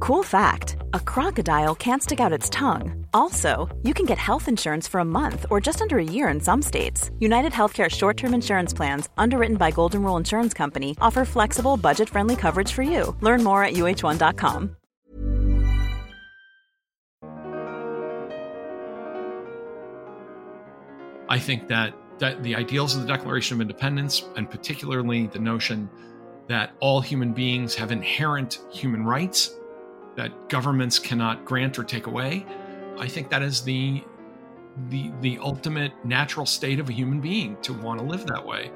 Cool fact, a crocodile can't stick out its tongue. Also, you can get health insurance for a month or just under a year in some states. United Healthcare short-term insurance plans, underwritten by Golden Rule Insurance Company, offer flexible, budget-friendly coverage for you. Learn more at uh1.com. I think that the ideals of the Declaration of Independence, and particularly the notion that all human beings have inherent human rights that governments cannot grant or take away, I think that is the ultimate natural state of a human being, to want to live that way.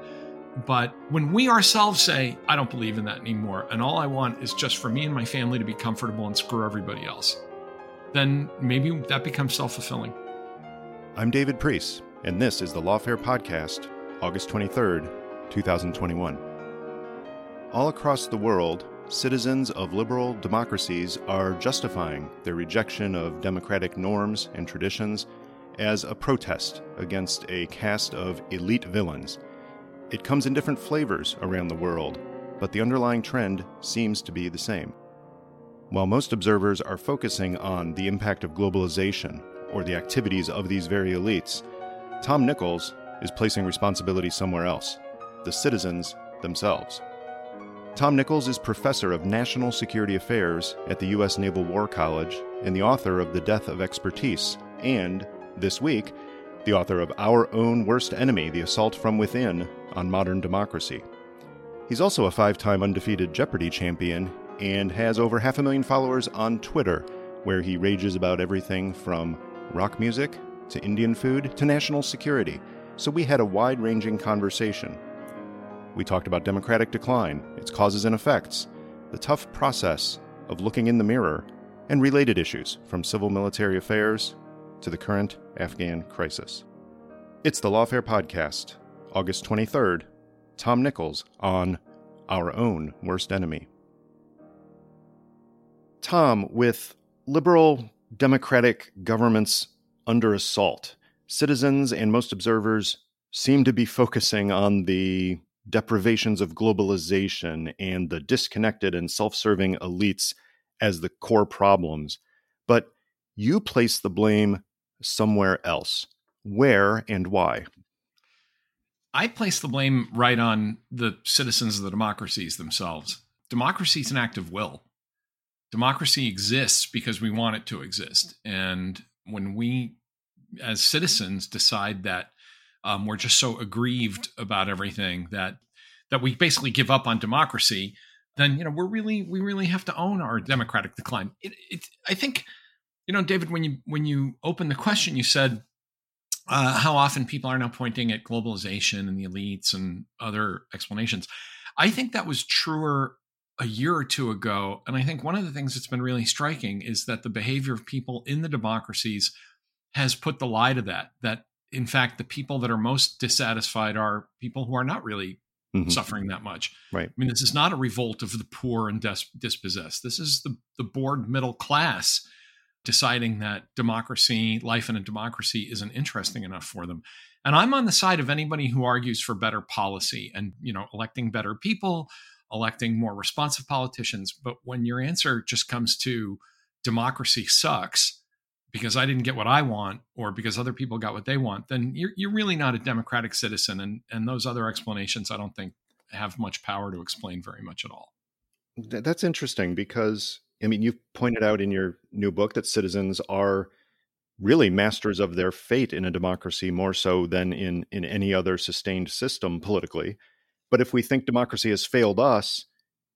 But when we ourselves say, I don't believe in that anymore, and all I want is just for me and my family to be comfortable and screw everybody else, then maybe that becomes self-fulfilling. I'm David Priess, and this is the Lawfare Podcast, August 23rd, 2021. All across the world, citizens of liberal democracies are justifying their rejection of democratic norms and traditions as a protest against a cast of elite villains. It comes in different flavors around the world, but the underlying trend seems to be the same. While most observers are focusing on the impact of globalization or the activities of these very elites, Tom Nichols is placing responsibility somewhere else, the citizens themselves. Tom Nichols is professor of national security affairs at the U.S. Naval War College and the author of The Death of Expertise, and, this week, the author of Our Own Worst Enemy, The Assault from Within on Modern Democracy. He's also a five-time undefeated Jeopardy champion and has over 500,000 followers on Twitter, where he rages about everything from rock music to Indian food to national security. So we had a wide-ranging conversation. We talked about democratic decline, its causes and effects, the tough process of looking in the mirror, and related issues from civil military affairs to the current Afghan crisis. It's the Lawfare Podcast, August 23rd, Tom Nichols on Our Own Worst Enemy. Tom, with liberal democratic governments under assault, citizens and most observers seem to be focusing on the deprivations of globalization and the disconnected and self-serving elites as the core problems. But you place the blame somewhere else. Where and why? I place the blame right on the citizens of the democracies themselves. Democracy is an act of will. Democracy exists because we want it to exist. And when we, as citizens, decide that we're just so aggrieved about everything that we basically give up on democracy, then, we really have to own our democratic decline. I think, David, when you opened the question, you said how often people are now pointing at globalization and the elites and other explanations. I think that was truer a year or two ago. And I think one of the things that's been really striking is that the behavior of people in the democracies has put the lie to that. In fact, the people that are most dissatisfied are people who are not really suffering that much. Right. I mean, this is not a revolt of the poor and dispossessed. This is the bored middle class deciding that democracy, life in a democracy, isn't interesting enough for them. And I'm on the side of anybody who argues for better policy and, electing better people, electing more responsive politicians. But when your answer just comes to democracy sucks, because I didn't get what I want or because other people got what they want, then you're really not a democratic citizen. And those other explanations, I don't think, have much power to explain very much at all. That's interesting because, you've pointed out in your new book that citizens are really masters of their fate in a democracy more so than in any other sustained system politically. But if we think democracy has failed us,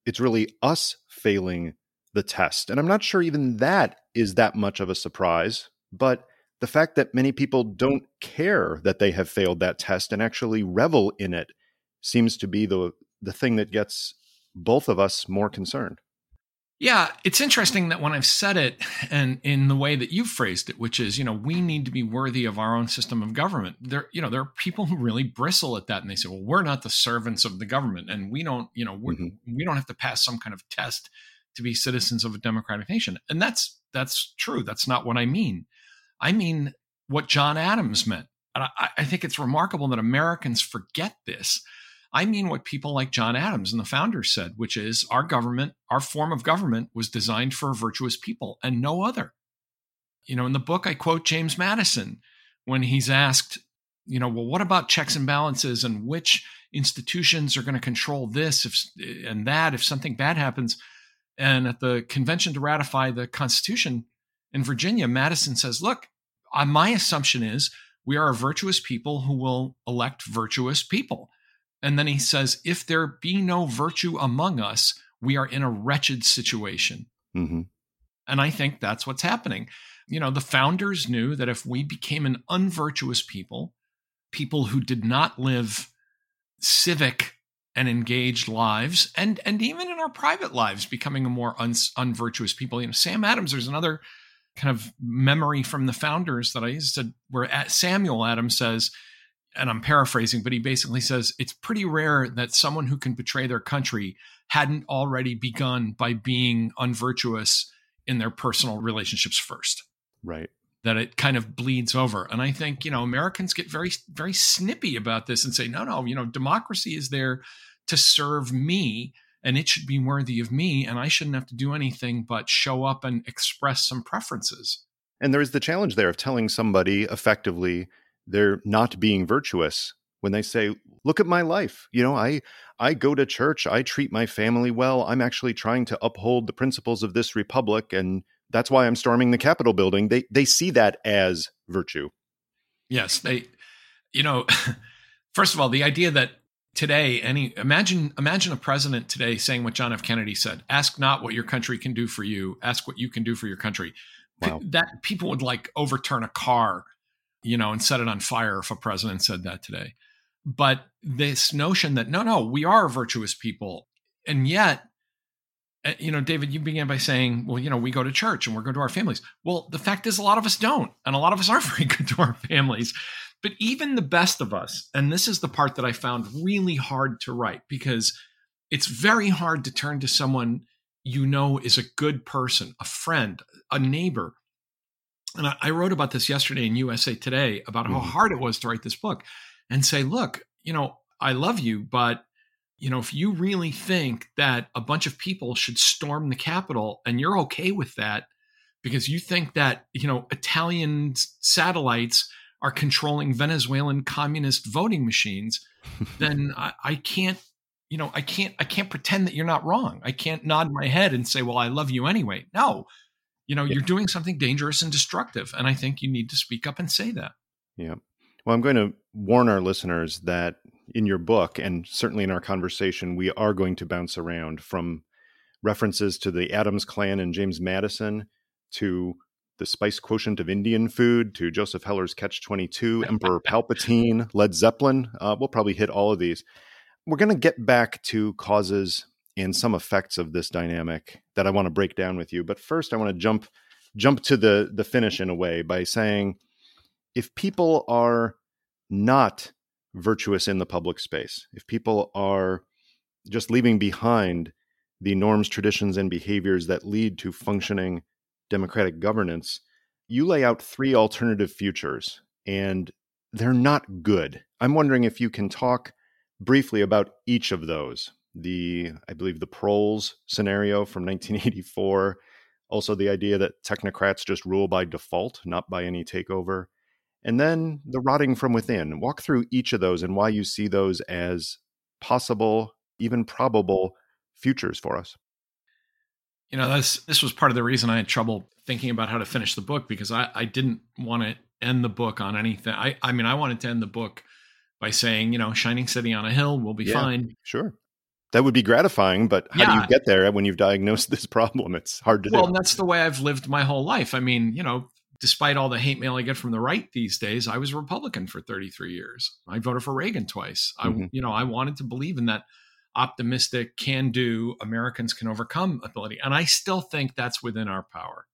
it's really us failing the test. And I'm not sure even that is that much of a surprise, but the fact that many people don't care that they have failed that test and actually revel in it seems to be the thing that gets both of us more concerned. Yeah, it's interesting that when I've said it and in the way that you've phrased it, which is, you know, we need to be worthy of our own system of government. There are people who really bristle at that and they say, well, we're not the servants of the government and we don't, you know, we don't have to pass some kind of test to be citizens of a democratic nation. And that's true. That's not what I mean. I mean what John Adams meant. And I think it's remarkable that Americans forget this. I mean what people like John Adams and the founders said, which is our government, our form of government was designed for a virtuous people and no other. You know, in the book, I quote James Madison when he's asked, you know, well, what about checks and balances and which institutions are going to control this and that if something bad happens? And at the convention to ratify the Constitution in Virginia, Madison says, look, my assumption is we are a virtuous people who will elect virtuous people. And then he says, if there be no virtue among us, we are in a wretched situation. Mm-hmm. And I think that's what's happening. You know, the founders knew that if we became an unvirtuous people, people who did not live civic and engaged lives, and even in our private lives, becoming a more unvirtuous people. You know, Sam Adams, there's another kind of memory from the founders that I used to, where Samuel Adams says, and I'm paraphrasing, but he basically says, it's pretty rare that someone who can betray their country hadn't already begun by being unvirtuous in their personal relationships first. Right. That it kind of bleeds over. And I think, you know, Americans get very, very snippy about this and say, no, you know, democracy is there to serve me and it should be worthy of me. And I shouldn't have to do anything but show up and express some preferences. And there is the challenge there of telling somebody effectively they're not being virtuous when they say, look at my life. You know, I go to church. I treat my family well. I'm actually trying to uphold the principles of this republic. And that's why I'm storming the Capitol building. They see that as virtue. Yes. They, you know, first of all, the idea that today, imagine a president today saying what John F. Kennedy said, ask not what your country can do for you. Ask what you can do for your country. Wow. That people would like overturn a car, you know, and set it on fire if a president said that today. But this notion that, no, we are virtuous people. And yet, you know, David, you began by saying, well, you know, we go to church and we're good to our families. Well, the fact is a lot of us don't. And a lot of us aren't very good to our families. But even the best of us, and this is the part that I found really hard to write, because it's very hard to turn to someone you know is a good person, a friend, a neighbor. And I wrote about this yesterday in USA Today about how hard it was to write this book and say, look, you know, I love you, but, you know, if you really think that a bunch of people should storm the Capitol and you're okay with that because you think that, you know, Italian satellites are controlling Venezuelan communist voting machines, then I can't pretend that you're not wrong. I can't nod my head and say, well, I love you anyway. No. You know, you're doing something dangerous and destructive. And I think you need to speak up and say that. Yeah. Well, I'm going to warn our listeners that in your book, and certainly in our conversation, we are going to bounce around from references to the Adams clan and James Madison, to the spice quotient of Indian food, to Joseph Heller's Catch-22, Emperor Palpatine, Led Zeppelin. We'll probably hit all of these. We're going to get back to causes and some effects of this dynamic that I want to break down with you. But first, I want to jump to the finish in a way by saying, if people are not virtuous in the public space, if people are just leaving behind the norms, traditions, and behaviors that lead to functioning democratic governance, you lay out three alternative futures, and they're not good. I'm wondering if you can talk briefly about each of those. I believe the Proles scenario from 1984, also the idea that technocrats just rule by default, not by any takeover, and then the rotting from within. Walk through each of those and why you see those as possible, even probable futures for us. You know, this was part of the reason I had trouble thinking about how to finish the book, because I didn't want to end the book on anything. I mean, I wanted to end the book by saying, you know, shining city on a hill, we'll be fine. Sure. That would be gratifying, but how do you get there when you've diagnosed this problem? It's hard to do. Well, that's the way I've lived my whole life. I mean, you know, despite all the hate mail I get from the right these days, I was a Republican for 33 years. I voted for Reagan twice. I wanted to believe in that optimistic, can-do, Americans can overcome ability. And I still think that's within our power.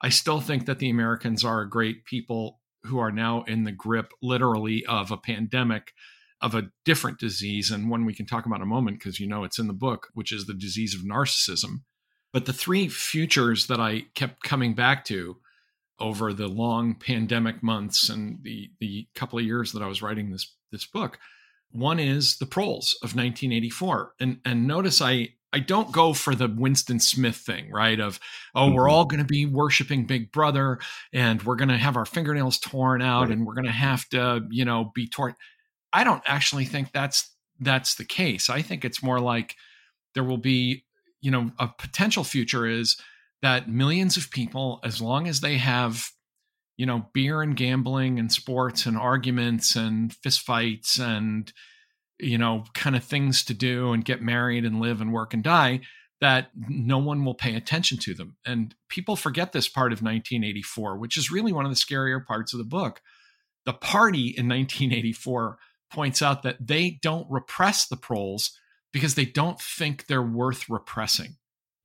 I still think that the Americans are a great people who are now in the grip, literally, of a pandemic, of a different disease, and one we can talk about in a moment because, you know, it's in the book, which is the disease of narcissism. But the three futures that I kept coming back to over the long pandemic months and the couple of years that I was writing this book, one is the proles of 1984. And notice I don't go for the Winston Smith thing, right? Of, oh, we're all going to be worshiping Big Brother and we're going to have our fingernails torn out, right, and we're going to have to, you know, be torn. I don't actually think that's the case. I think it's more like there will be, you know, a potential future is that millions of people, as long as they have, you know, beer and gambling and sports and arguments and fistfights and, you know, kind of things to do and get married and live and work and die, that no one will pay attention to them. And people forget this part of 1984, which is really one of the scarier parts of the book. The party in 1984 points out that they don't repress the proles because they don't think they're worth repressing.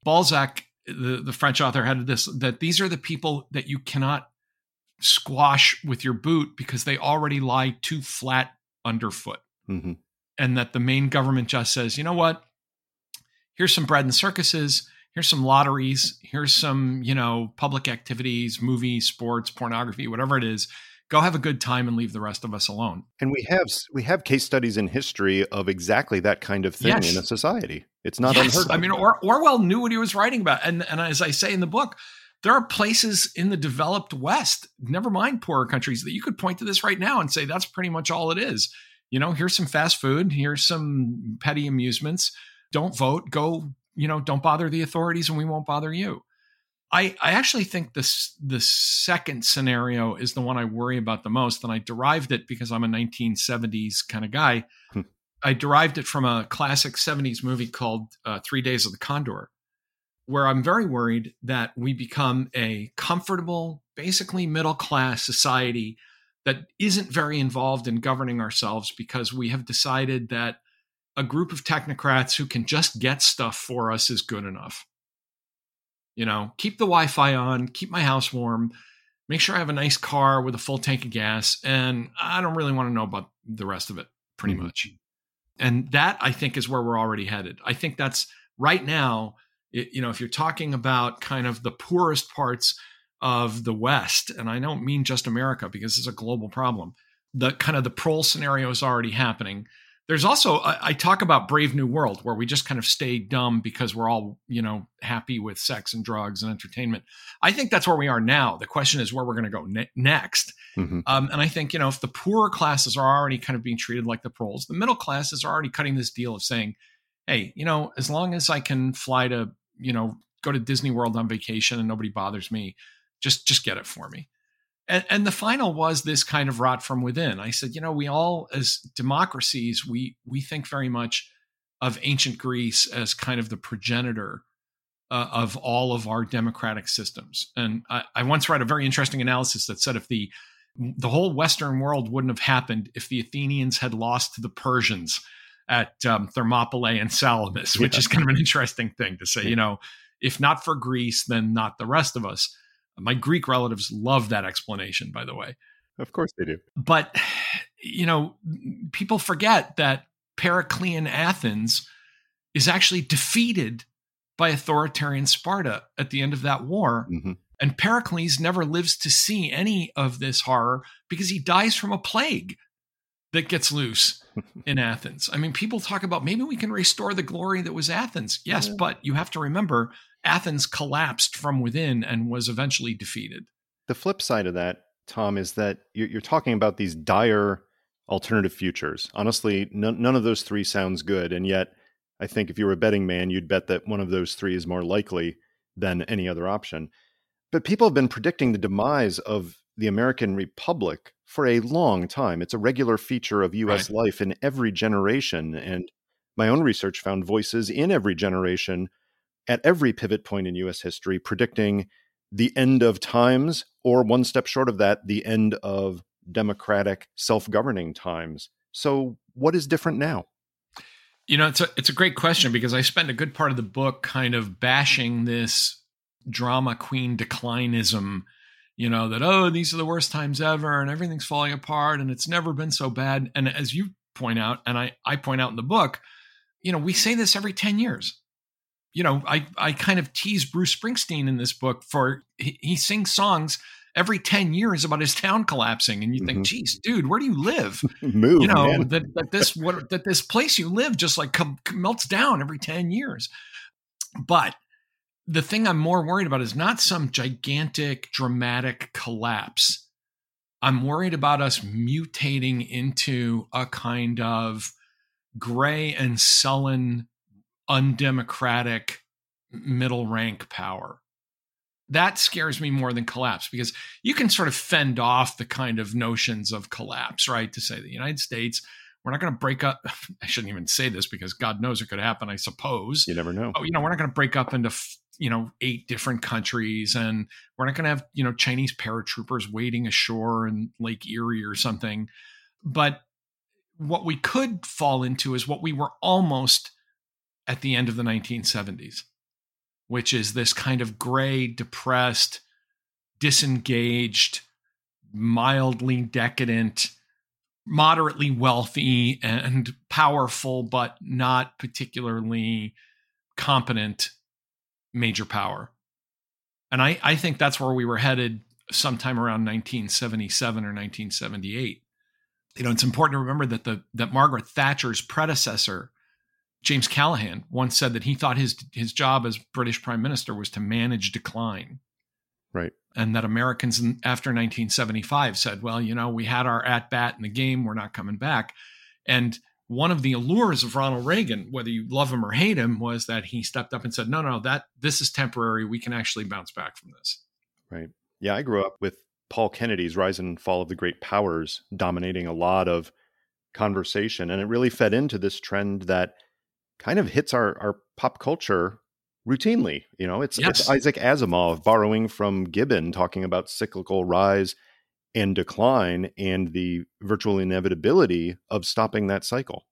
Balzac, the French author, had this, that these are the people that you cannot squash with your boot because they already lie too flat underfoot. Mm-hmm. And that the main government just says, you know what, here's some bread and circuses, here's some lotteries, here's some, you know, public activities, movies, sports, pornography, whatever it is. Go have a good time and leave the rest of us alone. And we have case studies in history of exactly that kind of thing, yes, in a society. It's not, yes, unheard of. I mean, Orwell knew what he was writing about. And as I say in the book, there are places in the developed West, never mind poorer countries, that you could point to this right now and say, that's pretty much all it is. You know, here's some fast food, here's some petty amusements. Don't vote. Go, you know, don't bother the authorities and we won't bother you. I actually think the second scenario is the one I worry about the most, and I derived it because I'm a 1970s kind of guy. I derived it from a classic 70s movie called 3 Days of the Condor, where I'm very worried that we become a comfortable, basically middle-class society that isn't very involved in governing ourselves because we have decided that a group of technocrats who can just get stuff for us is good enough. You know, keep the Wi-Fi on, keep my house warm, make sure I have a nice car with a full tank of gas, and I don't really want to know about the rest of it, pretty much. And that, I think, is where we're already headed. I think that's right now, you know, if you're talking about kind of the poorest parts of the West, and I don't mean just America because it's a global problem, the kind of the prole scenario is already happening. There's also, I talk about Brave New World, where we just kind of stay dumb because we're all, you know, happy with sex and drugs and entertainment. I think that's where we are now. The question is where we're going to go next. Mm-hmm. And I think, you know, if the poorer classes are already kind of being treated like the proles, the middle classes are already cutting this deal of saying, hey, you know, as long as I can fly to, you know, go to Disney World on vacation and nobody bothers me, just get it for me. And the final was this kind of rot from within. I said, you know, we all, as democracies, we think very much of ancient Greece as kind of the progenitor of all of our democratic systems. And I once read a very interesting analysis that said if the whole Western world wouldn't have happened if the Athenians had lost to the Persians at Thermopylae and Salamis, which is kind of an interesting thing to say, you know, if not for Greece, then not the rest of us. My Greek relatives love that explanation, by the way. Of course they do. But, you know, people forget that Periclean Athens is actually defeated by authoritarian Sparta at the end of that war. Mm-hmm. And Pericles never lives to see any of this horror because he dies from a plague that gets loose in Athens. I mean, people talk about maybe we can restore the glory that was Athens. Yes, yeah. But you have to remember Athens collapsed from within and was eventually defeated. The flip side of that, Tom, is that you're talking about these dire alternative futures. Honestly, none of those three sounds good. And yet, I think if you were a betting man, you'd bet that one of those three is more likely than any other option. But people have been predicting the demise of the American Republic for a long time. It's a regular feature of U.S. life in every generation. And my own research found voices in every generation at every pivot point in U.S. history, predicting the end of times, or one step short of that, the end of democratic, self-governing times. So what is different now? You know, it's a great question, because I spend a good part of the book kind of bashing this drama queen declinism, you know, that, oh, these are the worst times ever and everything's falling apart and it's never been so bad. And as you point out, and I point out in the book, you know, we say this every 10 years. You know, I kind of tease Bruce Springsteen in this book for he sings songs every 10 years about his town collapsing. And you think, geez, dude, where do you live? Move, you know, that this place you live just like melts down every 10 years. But the thing I'm more worried about is not some gigantic, dramatic collapse. I'm worried about us mutating into a kind of gray and sullen, undemocratic middle rank power. That scares me more than collapse, because you can sort of fend off the kind of notions of collapse, right? To say the United States, we're not going to break up. I shouldn't even say this, because God knows it could happen, I suppose. You never know. Oh, you know, we're not going to break up into, you know, 8 different countries, and we're not going to have, you know, Chinese paratroopers waiting ashore in Lake Erie or something. But what we could fall into is what we were almost at the end of the 1970s. Which is this kind of gray, depressed, disengaged, mildly decadent, moderately wealthy and powerful, but not particularly competent major power. And I think that's where we were headed sometime around 1977 or 1978. You know, it's important to remember that that Margaret Thatcher's predecessor, James Callaghan, once said that he thought his job as British Prime Minister was to manage decline. Right. And that Americans after 1975 said, well, you know, we had our at-bat in the game, we're not coming back. And one of the allures of Ronald Reagan, whether you love him or hate him, was that he stepped up and said, no, this is temporary. We can actually bounce back from this. Right. Yeah, I grew up with Paul Kennedy's Rise and Fall of the Great Powers dominating a lot of conversation. And it really fed into this trend that kind of hits our pop culture routinely. You know, it's Isaac Asimov borrowing from Gibbon, talking about cyclical rise and decline and the virtual inevitability of stopping that cycle.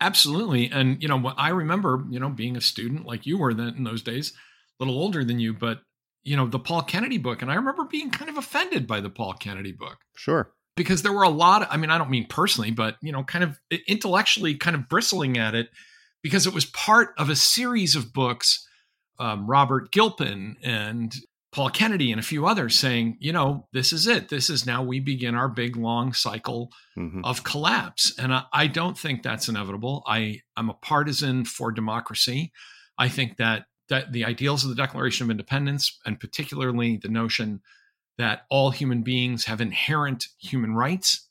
Absolutely. And, you know, what I remember, you know, being a student like you were then in those days, a little older than you, but, you know, the Paul Kennedy book. And I remember being kind of offended by the Paul Kennedy book. Sure. Because there were a lot of, I mean, I don't mean personally, but, you know, kind of intellectually kind of bristling at it, because it was part of a series of books, Robert Gilpin and Paul Kennedy and a few others saying, you know, this is it. This is now we begin our big, long cycle of collapse. And I don't think that's inevitable. I'm a partisan for democracy. I think that the ideals of the Declaration of Independence, and particularly the notion that all human beings have inherent human rights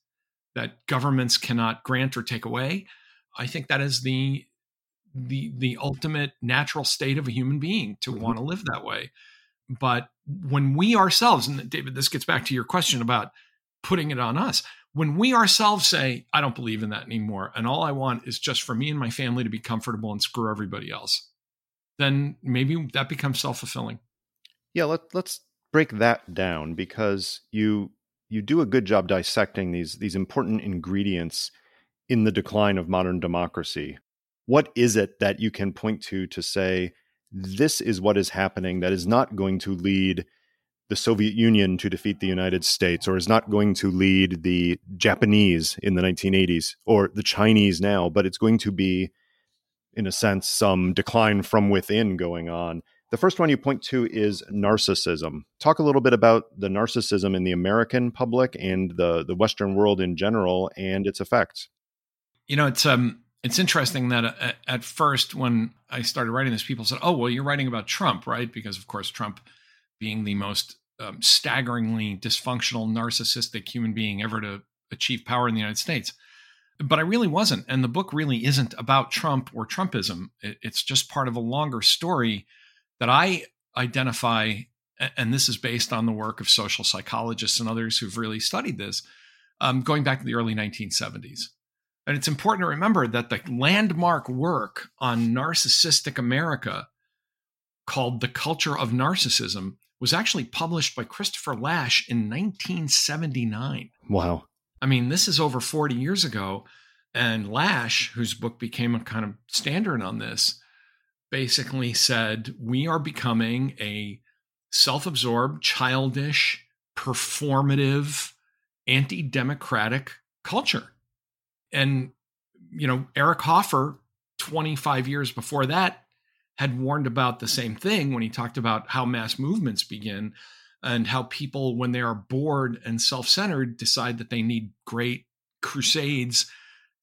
that governments cannot grant or take away, I think that is the ultimate natural state of a human being, to want to live that way. But when we ourselves, and David, this gets back to your question about putting it on us, when we ourselves say, I don't believe in that anymore, and all I want is just for me and my family to be comfortable and screw everybody else, then maybe that becomes self-fulfilling. Yeah, let's break that down, because you do a good job dissecting these important ingredients in the decline of modern democracy. What is it that you can point to say, this is what is happening that is not going to lead the Soviet Union to defeat the United States, or is not going to lead the Japanese in the 1980s or the Chinese now, but it's going to be, in a sense, some decline from within going on? The first one you point to is narcissism. Talk a little bit about the narcissism in the American public and the Western world in general and its effects. You know, it's interesting that at first, when I started writing this, people said, oh, well, you're writing about Trump, right? Because, of course, Trump being the most staggeringly dysfunctional, narcissistic human being ever to achieve power in the United States. But I really wasn't. And the book really isn't about Trump or Trumpism. It's just part of a longer story that I identify. And this is based on the work of social psychologists and others who've really studied this, going back to the early 1970s. And it's important to remember that the landmark work on narcissistic America, called The Culture of Narcissism, was actually published by Christopher Lash in 1979. Wow. I mean, this is over 40 years ago. And Lash, whose book became a kind of standard on this, basically said, we are becoming a self-absorbed, childish, performative, anti-democratic culture. And, you know, Eric Hoffer, 25 years before that, had warned about the same thing when he talked about how mass movements begin and how people, when they are bored and self-centered, decide that they need great crusades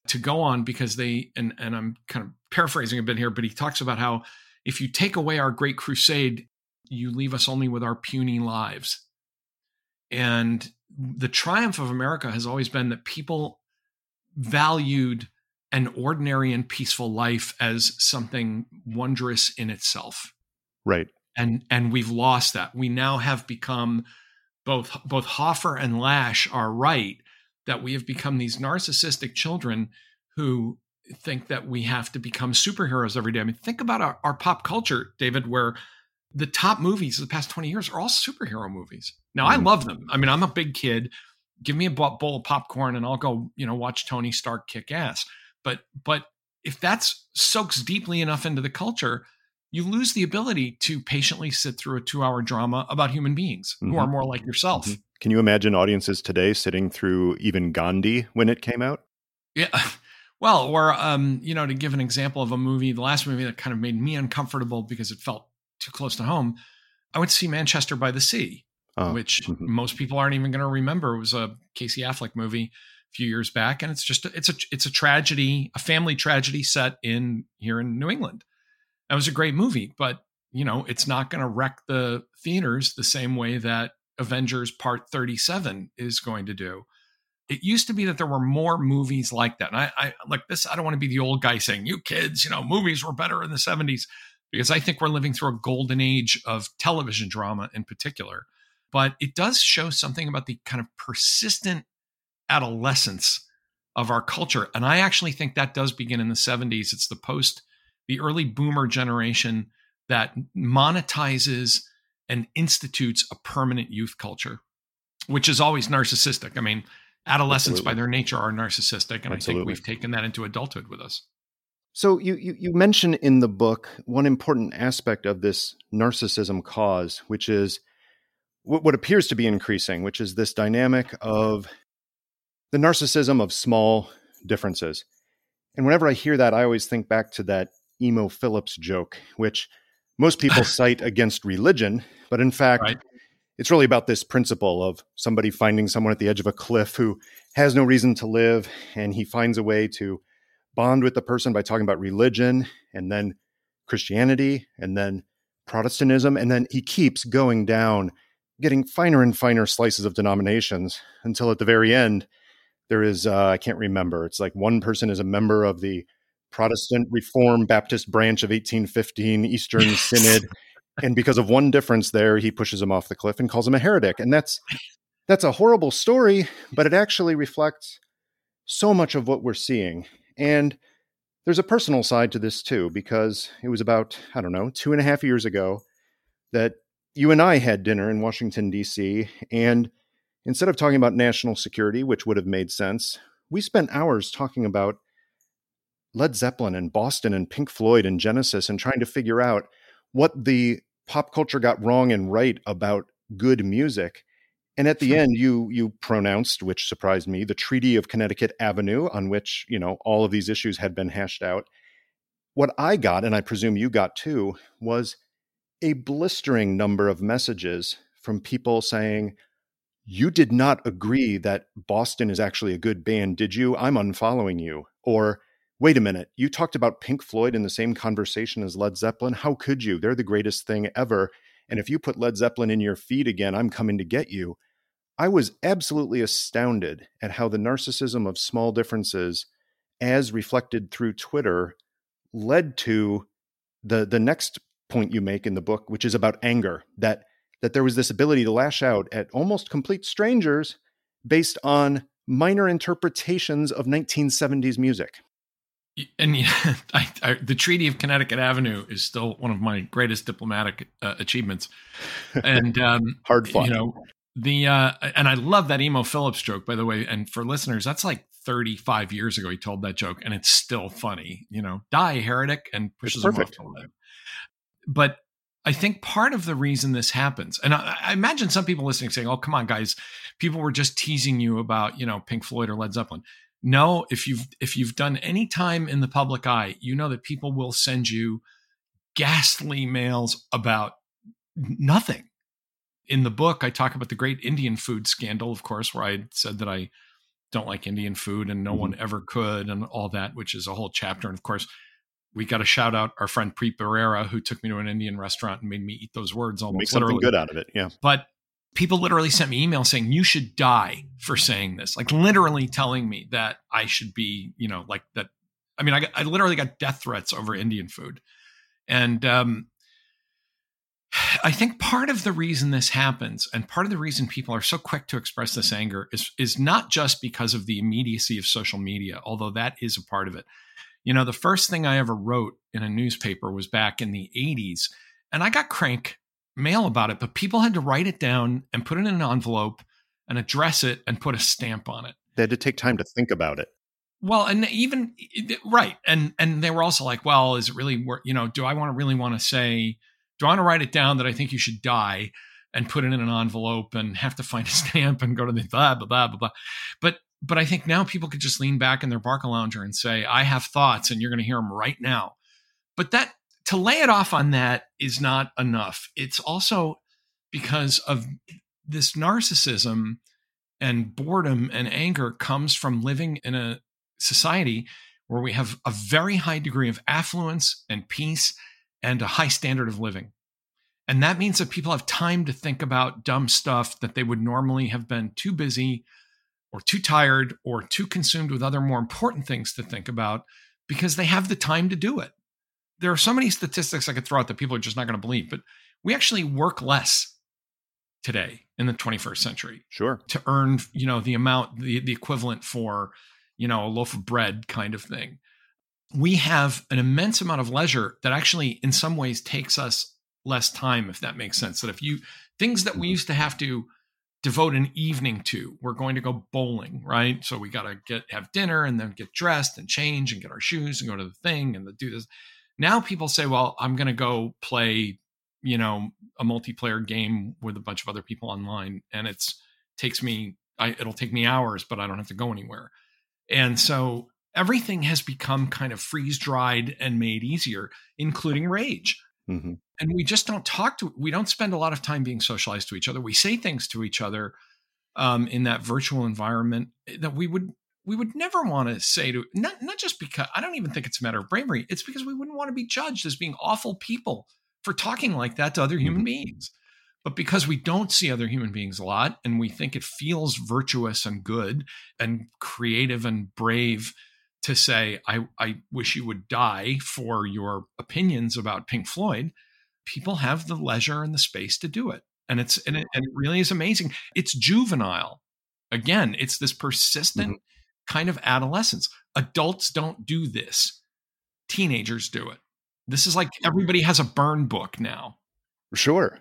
to go on because they, and I'm kind of paraphrasing a bit here, but he talks about how if you take away our great crusade, you leave us only with our puny lives. And the triumph of America has always been that people valued an ordinary and peaceful life as something wondrous in itself. Right. And we've lost that. We now have become, both Hoffer and Lash are right, that we have become these narcissistic children who think that we have to become superheroes every day. I mean, think about our pop culture, David, where the top movies of the past 20 years are all superhero movies. Now, I love them. I mean, I'm a big kid. Give me a bowl of popcorn and I'll go, you know, watch Tony Stark kick ass. But if that soaks deeply enough into the culture, you lose the ability to patiently sit through a 2-hour drama about human beings who are more like yourself. Mm-hmm. Can you imagine audiences today sitting through even Gandhi when it came out? Yeah. Well, or, you know, to give an example of a movie, the last movie that kind of made me uncomfortable because it felt too close to home, I went to see Manchester by the Sea, which most people aren't even going to remember. It was a Casey Affleck movie a few years back. And it's just, it's a tragedy, a family tragedy set in here in New England. That was a great movie, but you know, it's not going to wreck the theaters the same way that Avengers Part 37 is going to do. It used to be that there were more movies like that. And I like this, I don't want to be the old guy saying, you kids, you know, movies were better in the 70s, because I think we're living through a golden age of television drama in particular. But it does show something about the kind of persistent adolescence of our culture. And I actually think that does begin in the 70s. It's the early boomer generation that monetizes and institutes a permanent youth culture, which is always narcissistic. I mean, adolescents by their nature are narcissistic. And I think we've taken that into adulthood with us. So you mention in the book one important aspect of this narcissism cause, which is what appears to be increasing, which is this dynamic of the narcissism of small differences. And whenever I hear that, I always think back to that Emo Phillips joke, which most people cite against religion, but in fact, it's really about this principle of somebody finding someone at the edge of a cliff who has no reason to live, and he finds a way to bond with the person by talking about religion, and then Christianity, and then Protestantism, and then he keeps going down, getting finer and finer slices of denominations, until at the very end, there is, I can't remember, it's like one person is a member of the Protestant Reformed Baptist branch of 1815 Eastern Synod. And because of one difference there, he pushes him off the cliff and calls him a heretic. And that's a horrible story, but it actually reflects so much of what we're seeing. And there's a personal side to this too, because it was about, 2.5 years ago that you and I had dinner in Washington, D.C. And instead of talking about national security, which would have made sense, we spent hours talking about Led Zeppelin and Boston and Pink Floyd and Genesis and trying to figure out what the pop culture got wrong and right about good music. And at the end, you pronounced, which surprised me, the Treaty of Connecticut Avenue, on which, you know, all of these issues had been hashed out. What I got, and I presume you got too, was a blistering number of messages from people saying, you did not agree that Boston is actually a good band, did you? I'm unfollowing you. Or, wait a minute, you talked about Pink Floyd in the same conversation as Led Zeppelin. How could you? They're the greatest thing ever. And if you put Led Zeppelin in your feed again, I'm coming to get you. I was absolutely astounded at how the narcissism of small differences, as reflected through Twitter, led to the next point you make in the book, which is about anger, that there was this ability to lash out at almost complete strangers based on minor interpretations of 1970s music. And yeah, the Treaty of Connecticut Avenue is still one of my greatest diplomatic achievements. And hard fought. You know, and I love that Emo Phillips joke, by the way. And for listeners, that's like 35 years ago, he told that joke and it's still funny, you know, die heretic, and pushes him off to live. But I think part of the reason this happens, and I imagine some people listening saying, oh, come on, guys, people were just teasing you about, you know, Pink Floyd or Led Zeppelin. No, if you've done any time in the public eye, you know that people will send you ghastly mails about nothing. In the book, I talk about the great Indian food scandal, of course, where I said that I don't like Indian food and no one ever could and all that, which is a whole chapter. And of course, we got to shout out our friend Preet Bharara, who took me to an Indian restaurant and made me eat those words almost Make something literally. Good out of it. Yeah. But people literally sent me email saying, you should die for saying this, like literally telling me that I should be, you know, like that. I mean, I literally got death threats over Indian food. And, I think part of the reason this happens and part of the reason people are so quick to express this anger is not just because of the immediacy of social media, although that is a part of it. You know, the first thing I ever wrote in a newspaper was back in the 80s, and I got crank mail about it, but people had to write it down and put it in an envelope and address it and put a stamp on it. They had to take time to think about it. Well, and even, right. And they were also like, well, is it really, you know, do I want to write it down that I think you should die and put it in an envelope and have to find a stamp and go to the blah, blah, blah, blah, blah. But I think now people could just lean back in their Barca Lounger and say, I have thoughts and you're going to hear them right now. But that to lay it off on that is not enough. It's also because of this narcissism and boredom and anger comes from living in a society where we have a very high degree of affluence and peace and a high standard of living. And that means that people have time to think about dumb stuff that they would normally have been too busy or too tired or too consumed with other more important things to think about because they have the time to do it. There are so many statistics I could throw out that people are just not going to believe, but we actually work less today in the 21st century. Sure. To earn, you know, the amount, the equivalent for, you know, a loaf of bread kind of thing. We have an immense amount of leisure that actually in some ways takes us less time, if that makes sense. That if you things that we used to have to devote an evening to, we're going to go bowling, right? So we got to have dinner and then get dressed and change and get our shoes and go to the thing and do this. Now people say, well, I'm going to go play, you know, a multiplayer game with a bunch of other people online. And it'll take me hours, but I don't have to go anywhere. And so everything has become kind of freeze-dried and made easier, including rage. Mm-hmm. And we just don't we don't spend a lot of time being socialized to each other. We say things to each other in that virtual environment that we would never want to say to, not just because, I don't even think it's a matter of bravery. It's because we wouldn't want to be judged as being awful people for talking like that to other human beings. But because we don't see other human beings a lot and we think it feels virtuous and good and creative and brave to say, I wish you would die for your opinions about Pink Floyd, people have the leisure and the space to do it. And it really is amazing. It's juvenile. Again, it's this persistent kind of adolescence. Adults don't do this. Teenagers do it. This is like everybody has a burn book now. Sure.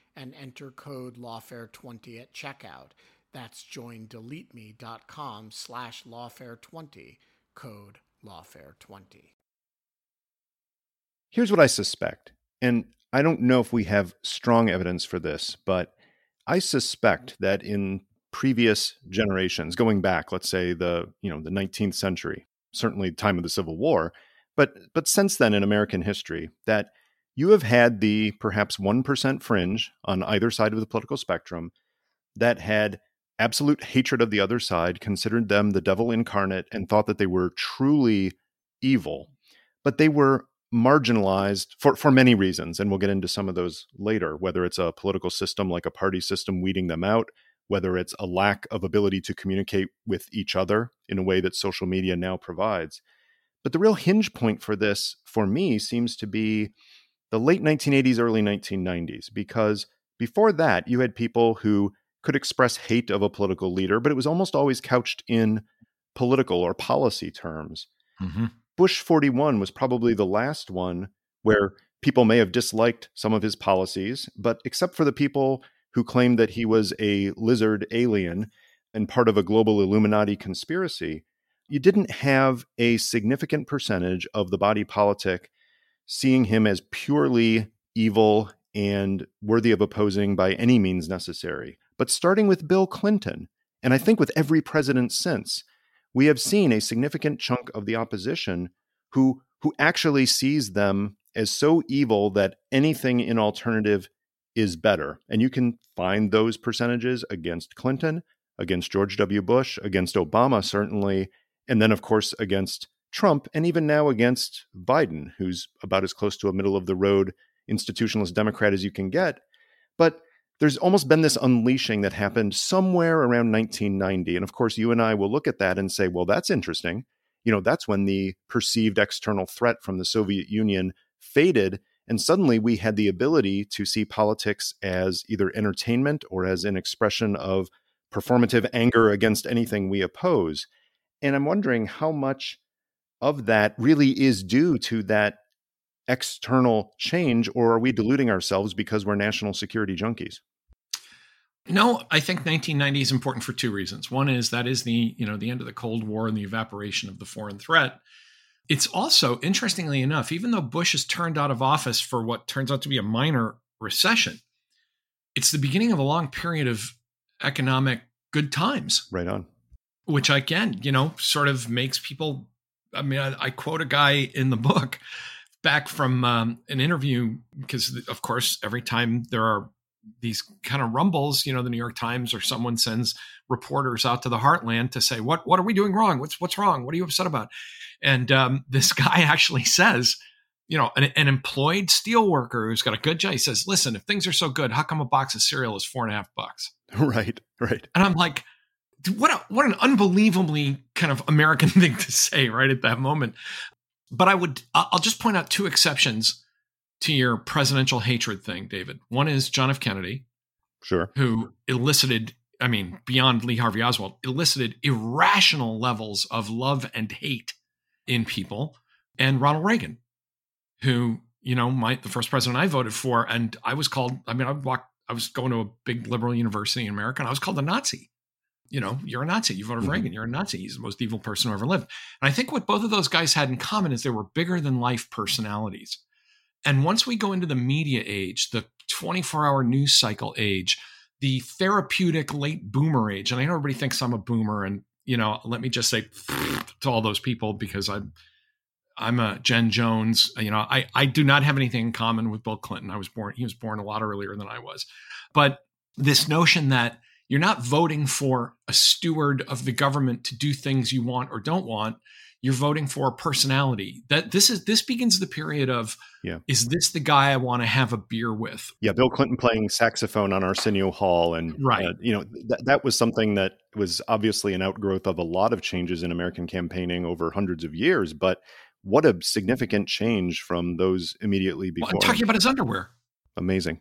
and enter code lawfare20 at checkout. That's joindeleteme.com/lawfare20, code lawfare20. Here's what I suspect, and I don't know if we have strong evidence for this, but I suspect that in previous generations, going back, let's say the 19th century, certainly time of the Civil War, but since then in American history, that you have had the perhaps 1% fringe on either side of the political spectrum that had absolute hatred of the other side, considered them the devil incarnate, and thought that they were truly evil. But they were marginalized for many reasons, and we'll get into some of those later, whether it's a political system like a party system weeding them out, whether it's a lack of ability to communicate with each other in a way that social media now provides. But the real hinge point for this, for me, seems to be the late 1980s, early 1990s, because before that, you had people who could express hate of a political leader, but it was almost always couched in political or policy terms. Mm-hmm. Bush 41 was probably the last one where people may have disliked some of his policies, but except for the people who claimed that he was a lizard alien and part of a global Illuminati conspiracy, you didn't have a significant percentage of the body politic seeing him as purely evil and worthy of opposing by any means necessary. But starting with Bill Clinton, and I think with every president since, we have seen a significant chunk of the opposition who actually sees them as so evil that anything in alternative is better. And you can find those percentages against Clinton, against George W. Bush, against Obama, certainly, and then, of course, against Trump, and even now against Biden, who's about as close to a middle-of-the-road institutionalist Democrat as you can get. But there's almost been this unleashing that happened somewhere around 1990. And, of course, you and I will look at that and say, well, that's interesting. You know, that's when the perceived external threat from the Soviet Union faded, and suddenly we had the ability to see politics as either entertainment or as an expression of performative anger against anything we oppose. And I'm wondering how much of that really is due to that external change, or are we deluding ourselves because we're national security junkies? No, I think 1990 is important for two reasons. One is that is the end of the Cold War and the evaporation of the foreign threat. It's also, interestingly enough, even though Bush is turned out of office for what turns out to be a minor recession, it's the beginning of a long period of economic good times. Right on. Which again, sort of makes people, I mean, I quote a guy in the book back from an interview, because of course, every time there are these kind of rumbles, the New York Times or someone sends reporters out to the heartland to say, what are we doing wrong? What's wrong? What are you upset about? And this guy actually says, an employed steel worker who's got a good job, he says, listen, if things are so good, how come a box of cereal is $4.50? Right. And I'm like, what an unbelievably kind of American thing to say right at that moment. But I'll just point out two exceptions to your presidential hatred thing, David. One is John F. Kennedy, sure, who elicited, I mean, beyond Lee Harvey Oswald, elicited irrational levels of love and hate in people. And Ronald Reagan, who, the first president I voted for, and I was called, I was going to a big liberal university in America, and I was called a Nazi. You're a Nazi. You voted for Reagan. You're a Nazi. He's the most evil person who ever lived. And I think what both of those guys had in common is they were bigger than life personalities. And once we go into the media age, the 24-hour news cycle age, the therapeutic late boomer age, and I know everybody thinks I'm a boomer, and, let me just say to all those people, because I'm a Jen Jones, I do not have anything in common with Bill Clinton. He was born a lot earlier than I was. But this notion that you're not voting for a steward of the government to do things you want or don't want, you're voting for a personality. That this begins the period of, is this the guy I want to have a beer with? Yeah, Bill Clinton playing saxophone on Arsenio Hall, and right, that was something that was obviously an outgrowth of a lot of changes in American campaigning over hundreds of years. But what a significant change from those immediately before. Well, I'm talking about his underwear. Amazing.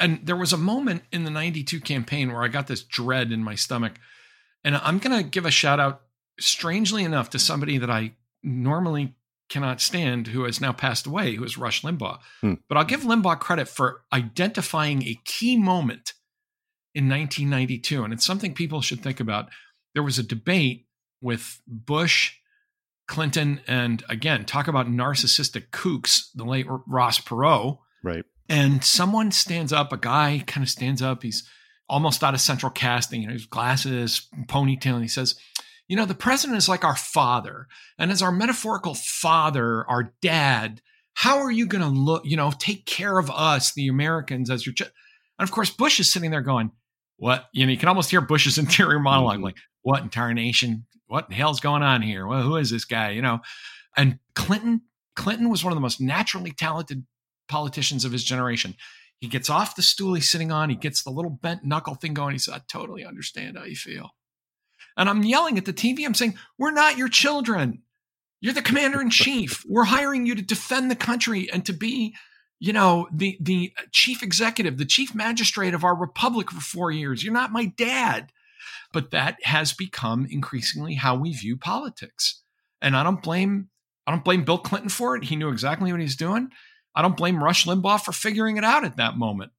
And there was a moment in the 92 campaign where I got this dread in my stomach, and I'm going to give a shout out, strangely enough, to somebody that I normally cannot stand, who has now passed away, who is Rush Limbaugh. But I'll give Limbaugh credit for identifying a key moment in 1992. And it's something people should think about. There was a debate with Bush, Clinton, and again, talk about narcissistic kooks, the late Ross Perot. Right. And someone stands up, a guy kind of stands up. He's almost out of central casting, his glasses, ponytail. And he says, the president is like our father, and as our metaphorical father, our dad, how are you going to look, take care of us, the Americans, as your child? And of course, Bush is sitting there going, what, you can almost hear Bush's interior monologue, like, what entire nation, what the hell's going on here? Well, who is this guy? And Clinton was one of the most naturally talented politicians of his generation. He gets off the stool he's sitting on. He gets the little bent knuckle thing going. He says, I totally understand how you feel. And I'm yelling at the TV. I'm saying, we're not your children. You're the commander in chief. We're hiring you to defend the country and to be, the chief executive, the chief magistrate of our republic for 4 years. You're not my dad. But that has become increasingly how we view politics. And I don't blame Bill Clinton for it. He knew exactly what he's doing. I don't blame Rush Limbaugh for figuring it out at that moment.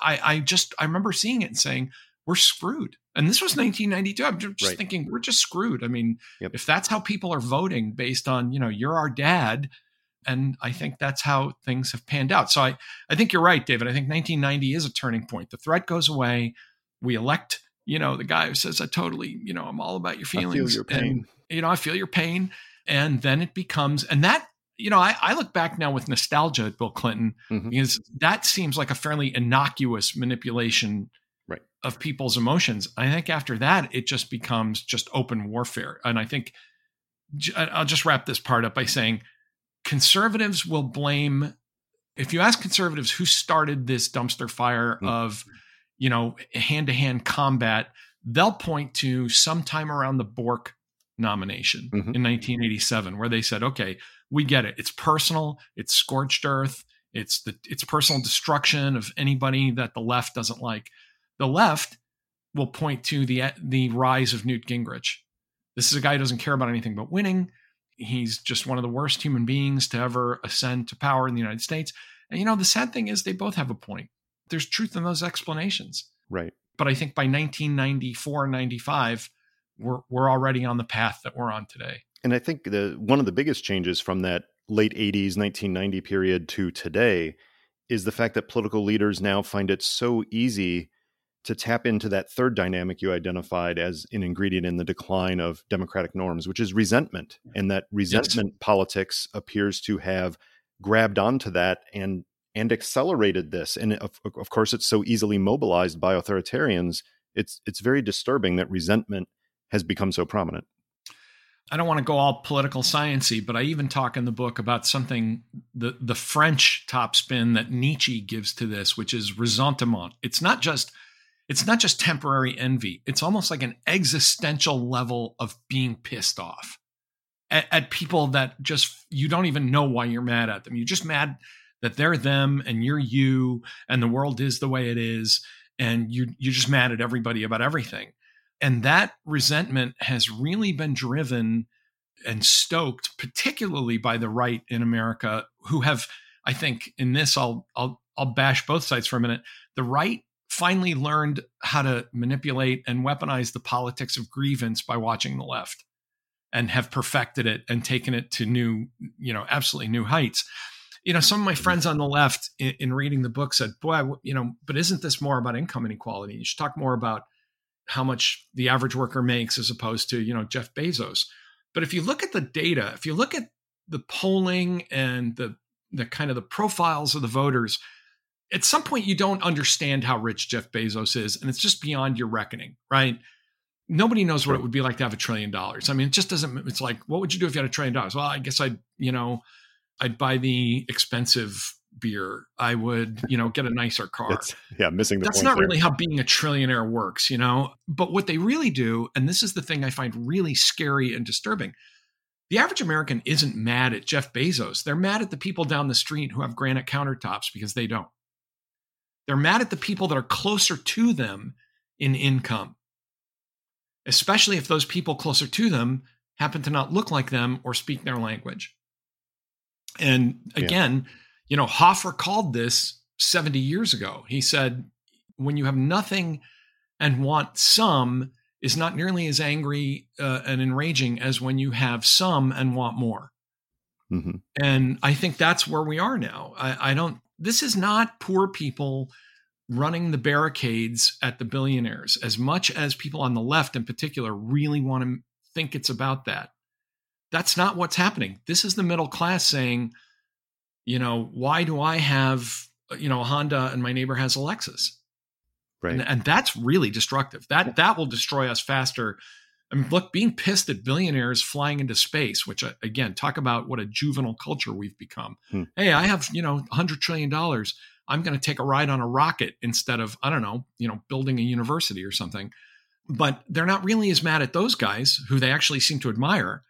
I remember seeing it and saying, we're screwed. And this was 1992. I'm just thinking, we're just screwed. I mean, if that's how people are voting based on, you're our dad And I think that's how things have panned out. So I think you're right, David. I think 1990 is a turning point. The threat goes away. We elect, you know, the guy who says, I totally, you know, I'm all about your feelings. I feel your pain. And, you know, I feel your pain. And then it becomes, and that, you know, I look back now with nostalgia at Bill Clinton because that seems like a fairly innocuous manipulation of people's emotions. I think after that, it just becomes just open warfare. And I think I'll just wrap this part up by saying conservatives will blame, if you ask conservatives who started this dumpster fire of, you know, hand-to-hand combat, they'll point to sometime around the Bork nomination in 1987, where they said, okay, we get it. It's personal. It's scorched earth. It's personal destruction of anybody that the left doesn't like. The left will point to the rise of Newt Gingrich. This is a guy who doesn't care about anything but winning. He's just one of the worst human beings to ever ascend to power in the United States. And, you know, the sad thing is they both have a point. There's truth in those explanations. Right. But I think by 1994, 95, we're already on the path that we're on today. And I think one of the biggest changes from that late 80s, 1990 period to today is the fact that political leaders now find it so easy to tap into that third dynamic you identified as an ingredient in the decline of democratic norms, which is resentment. And that resentment politics appears to have grabbed onto that and accelerated this. And of course, it's so easily mobilized by authoritarians. It's very disturbing that resentment has become so prominent. I don't want to go all political science-y, but I even talk in the book about something, the French topspin that Nietzsche gives to this, which is ressentiment. It's not just temporary envy. It's almost like an existential level of being pissed off at people that just, you don't even know why you're mad at them. You're just mad that they're them and you're you and the world is the way it is. And you're just mad at everybody about everything. And that resentment has really been driven and stoked, particularly by the right in America, who have, I think in this, I'll bash both sides for a minute. The right finally learned how to manipulate and weaponize the politics of grievance by watching the left and have perfected it and taken it to new, you know, absolutely new heights. You know, some of my friends on the left in reading the book said, boy, you know, but isn't this more about income inequality? You should talk more about how much the average worker makes as opposed to, you know, Jeff Bezos. But if you look at the data, if you look at the polling and the kind of the profiles of the voters, at some point, you don't understand how rich Jeff Bezos is, and it's just beyond your reckoning, right? Nobody knows what it would be like to have $1 trillion. I mean, it just doesn't, it's like, what would you do if you had $1 trillion? Well, I guess I'd buy the expensive beer. I would, you know, get a nicer car. Missing the point. That's not really how being a trillionaire works, you know? But what they really do, and this is the thing I find really scary and disturbing, the average American isn't mad at Jeff Bezos. They're mad at the people down the street who have granite countertops because they don't. They're mad at the people that are closer to them in income, especially if those people closer to them happen to not look like them or speak their language. And again, you know, Hoffer called this 70 years ago. He said, when you have nothing and want some is not nearly as angry and enraging as when you have some and want more. And I think that's where we are now. This is not poor people running the barricades at the billionaires, as much as people on the left in particular really want to think it's about that. That's not what's happening. This is the middle class saying, you know, why do I have, you know, a Honda and my neighbor has a Lexus? Right. And that's really destructive. That will destroy us faster. I mean, look, being pissed at billionaires flying into space, which, again, talk about what a juvenile culture we've become. Hey, I have, you know, $100 trillion. I'm going to take a ride on a rocket instead of, I don't know, you know, building a university or something. But they're not really as mad at those guys who they actually seem to admire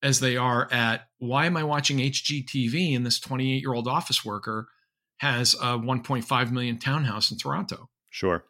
as they are at, why am I watching HGTV and this 28-year-old office worker has a 1.5 million townhouse in Toronto? Sure.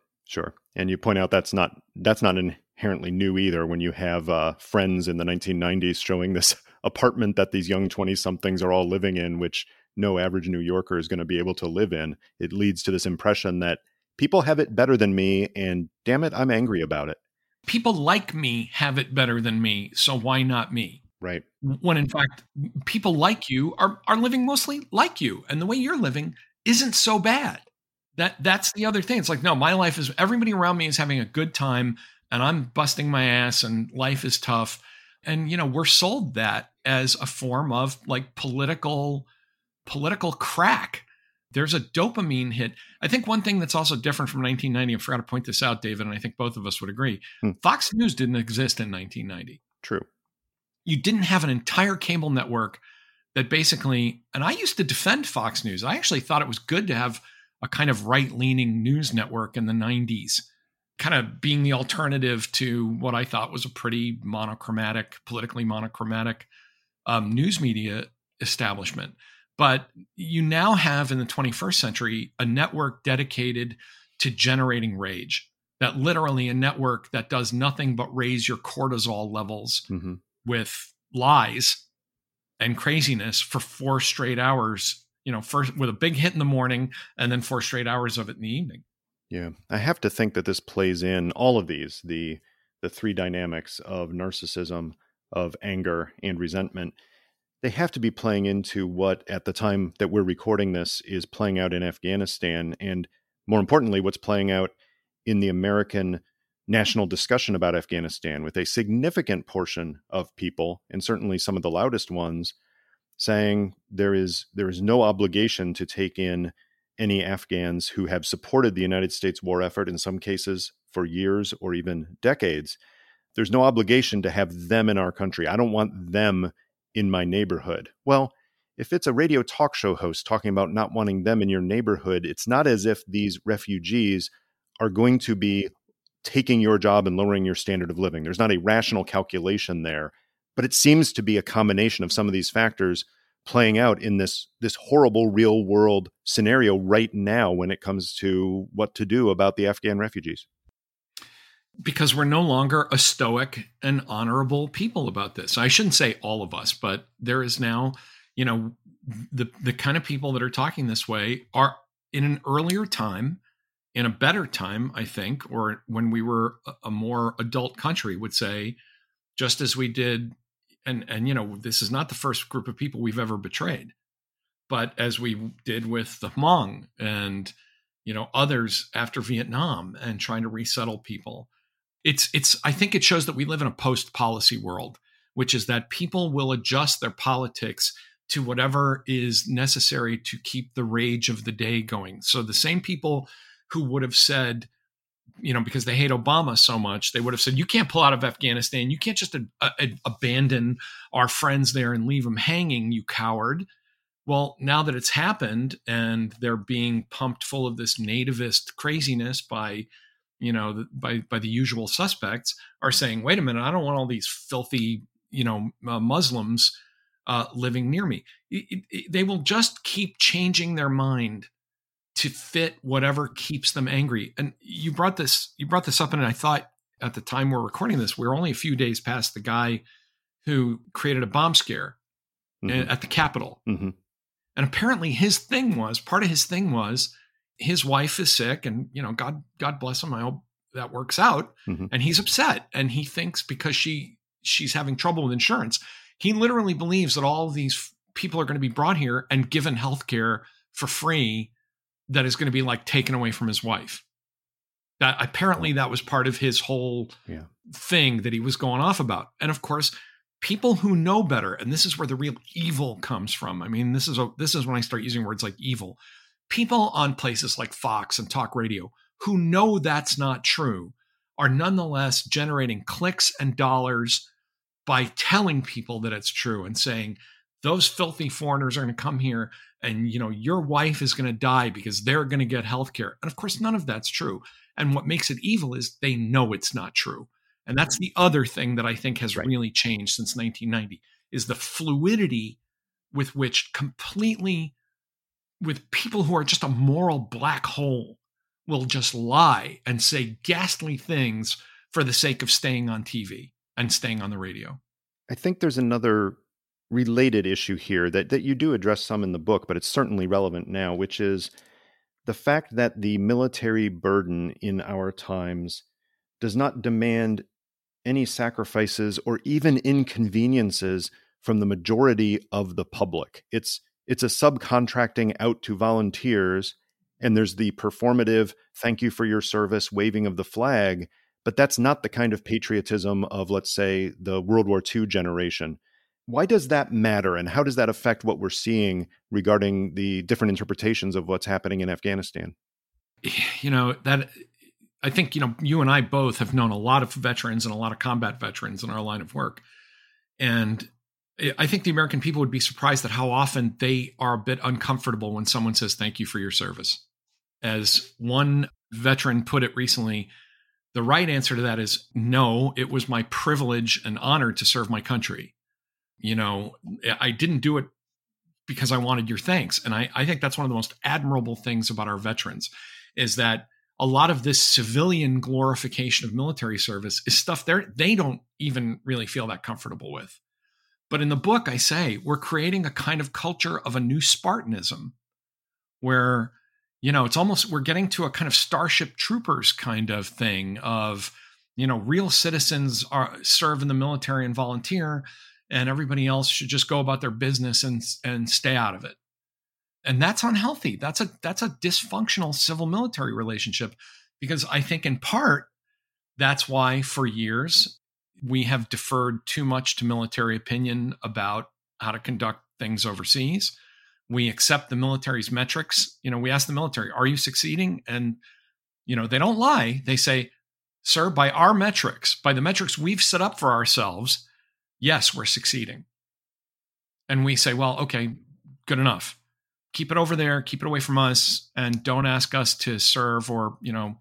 And you point out that's not inherently new either when you have friends in the 1990s showing this apartment that these young 20-somethings are all living in, which no average New Yorker is going to be able to live in. It leads to this impression that people have it better than me, and damn it, I'm angry about it. People like me have it better than me, so why not me? Right. When in fact, people like you are living mostly like you. And the way you're living isn't so bad. That's the other thing. It's like, no, my life is, everybody around me is having a good time and I'm busting my ass and life is tough. And, you know, we're sold that as a form of like political crack. There's a dopamine hit. I think one thing that's also different from 1990, I forgot to point this out, David, and I think both of us would agree. Fox News didn't exist in 1990. True. You didn't have an entire cable network that basically, and I used to defend Fox News. I actually thought it was good to have a kind of right-leaning news network in the 90s, kind of being the alternative to what I thought was a pretty monochromatic, politically monochromatic news media establishment. But you now have in the 21st century, a network dedicated to generating rage, that literally a network that does nothing but raise your cortisol levels with lies and craziness for 4 straight hours, you know, first with a big hit in the morning and then 4 straight hours of it in the evening. Yeah. I have to think that this plays in all of these, the three dynamics of narcissism, of anger and resentment. They have to be playing into what at the time that we're recording this is playing out in Afghanistan. And more importantly, what's playing out in the American national discussion about Afghanistan, with a significant portion of people, and certainly some of the loudest ones, saying there is no obligation to take in any Afghans who have supported the United States war effort in some cases for years or even decades. There's no obligation to have them in our country. I don't want them in my neighborhood. Well, if it's a radio talk show host talking about not wanting them in your neighborhood, it's not as if these refugees are going to be taking your job and lowering your standard of living. There's not a rational calculation there, but it seems to be a combination of some of these factors playing out in this horrible real world scenario right now when it comes to what to do about the Afghan refugees. Because we're no longer a stoic and honorable people about this. I shouldn't say all of us, but there is now, you know, the kind of people that are talking this way are in an earlier time, in a better time, I think, or when we were a more adult country would say, just as we did, and you know, this is not the first group of people we've ever betrayed, but as we did with the Hmong and, you know, others after Vietnam and trying to resettle people. It's. I think it shows that we live in a post-policy world, which is that people will adjust their politics to whatever is necessary to keep the rage of the day going. So the same people who would have said, you know, because they hate Obama so much, they would have said, you can't pull out of Afghanistan. You can't just abandon our friends there and leave them hanging, you coward. Well, now that it's happened and they're being pumped full of this nativist craziness by, you know, by the usual suspects, are saying, wait a minute, I don't want all these filthy, you know, Muslims living near me. They will just keep changing their mind to fit whatever keeps them angry. And you brought this up, and I thought at the time we're recording this, we were only a few days past the guy who created a bomb scare at the Capitol. And apparently part of his thing was his wife is sick and, you know, God bless him. I hope that works out. And he's upset. And he thinks because she's having trouble with insurance, he literally believes that all of these people are going to be brought here and given healthcare for free that is going to be like taken away from his wife. That apparently that was part of his whole thing that he was going off about. And of course, people who know better, and this is where the real evil comes from. I mean, this is when I start using words like evil. People on places like Fox and talk radio who know that's not true are nonetheless generating clicks and dollars by telling people that it's true and saying those filthy foreigners are going to come here and, you know, your wife is going to die because they're going to get health care. And of course, none of that's true. And what makes it evil is they know it's not true. And that's the other thing that I think has really changed since 1990 is the fluidity with which with people who are just a moral black hole will just lie and say ghastly things for the sake of staying on TV and staying on the radio. I think there's another related issue here that you do address some in the book, but it's certainly relevant now, which is the fact that the military burden in our times does not demand any sacrifices or even inconveniences from the majority of the public. It's a subcontracting out to volunteers, and there's the performative thank you for your service waving of the flag, but that's not the kind of patriotism of, let's say, the World War II generation. Why does that matter, and how does that affect what we're seeing regarding the different interpretations of what's happening in Afghanistan? You know, that I think, you know, you and I both have known a lot of veterans and a lot of combat veterans in our line of work. And I think the American people would be surprised at how often they are a bit uncomfortable when someone says, thank you for your service. As one veteran put it recently, the right answer to that is, no, it was my privilege and honor to serve my country. You know, I didn't do it because I wanted your thanks. And I think that's one of the most admirable things about our veterans, is that a lot of this civilian glorification of military service is stuff they don't even really feel that comfortable with. But in the book, I say we're creating a kind of culture of a new Spartanism where, you know, it's almost, we're getting to a kind of Starship Troopers kind of thing of, you know, real citizens serve in the military and volunteer, and everybody else should just go about their business and stay out of it. And that's unhealthy. That's a dysfunctional civil military relationship, because I think in part, that's why for years we have deferred too much to military opinion about how to conduct things overseas. We accept the military's metrics. You know, we ask the military, are you succeeding? And, you know, they don't lie. They say, sir, by our metrics, by the metrics we've set up for ourselves, yes, we're succeeding. And we say, well, okay, good enough. Keep it over there, keep it away from us, and don't ask us to serve or, you know,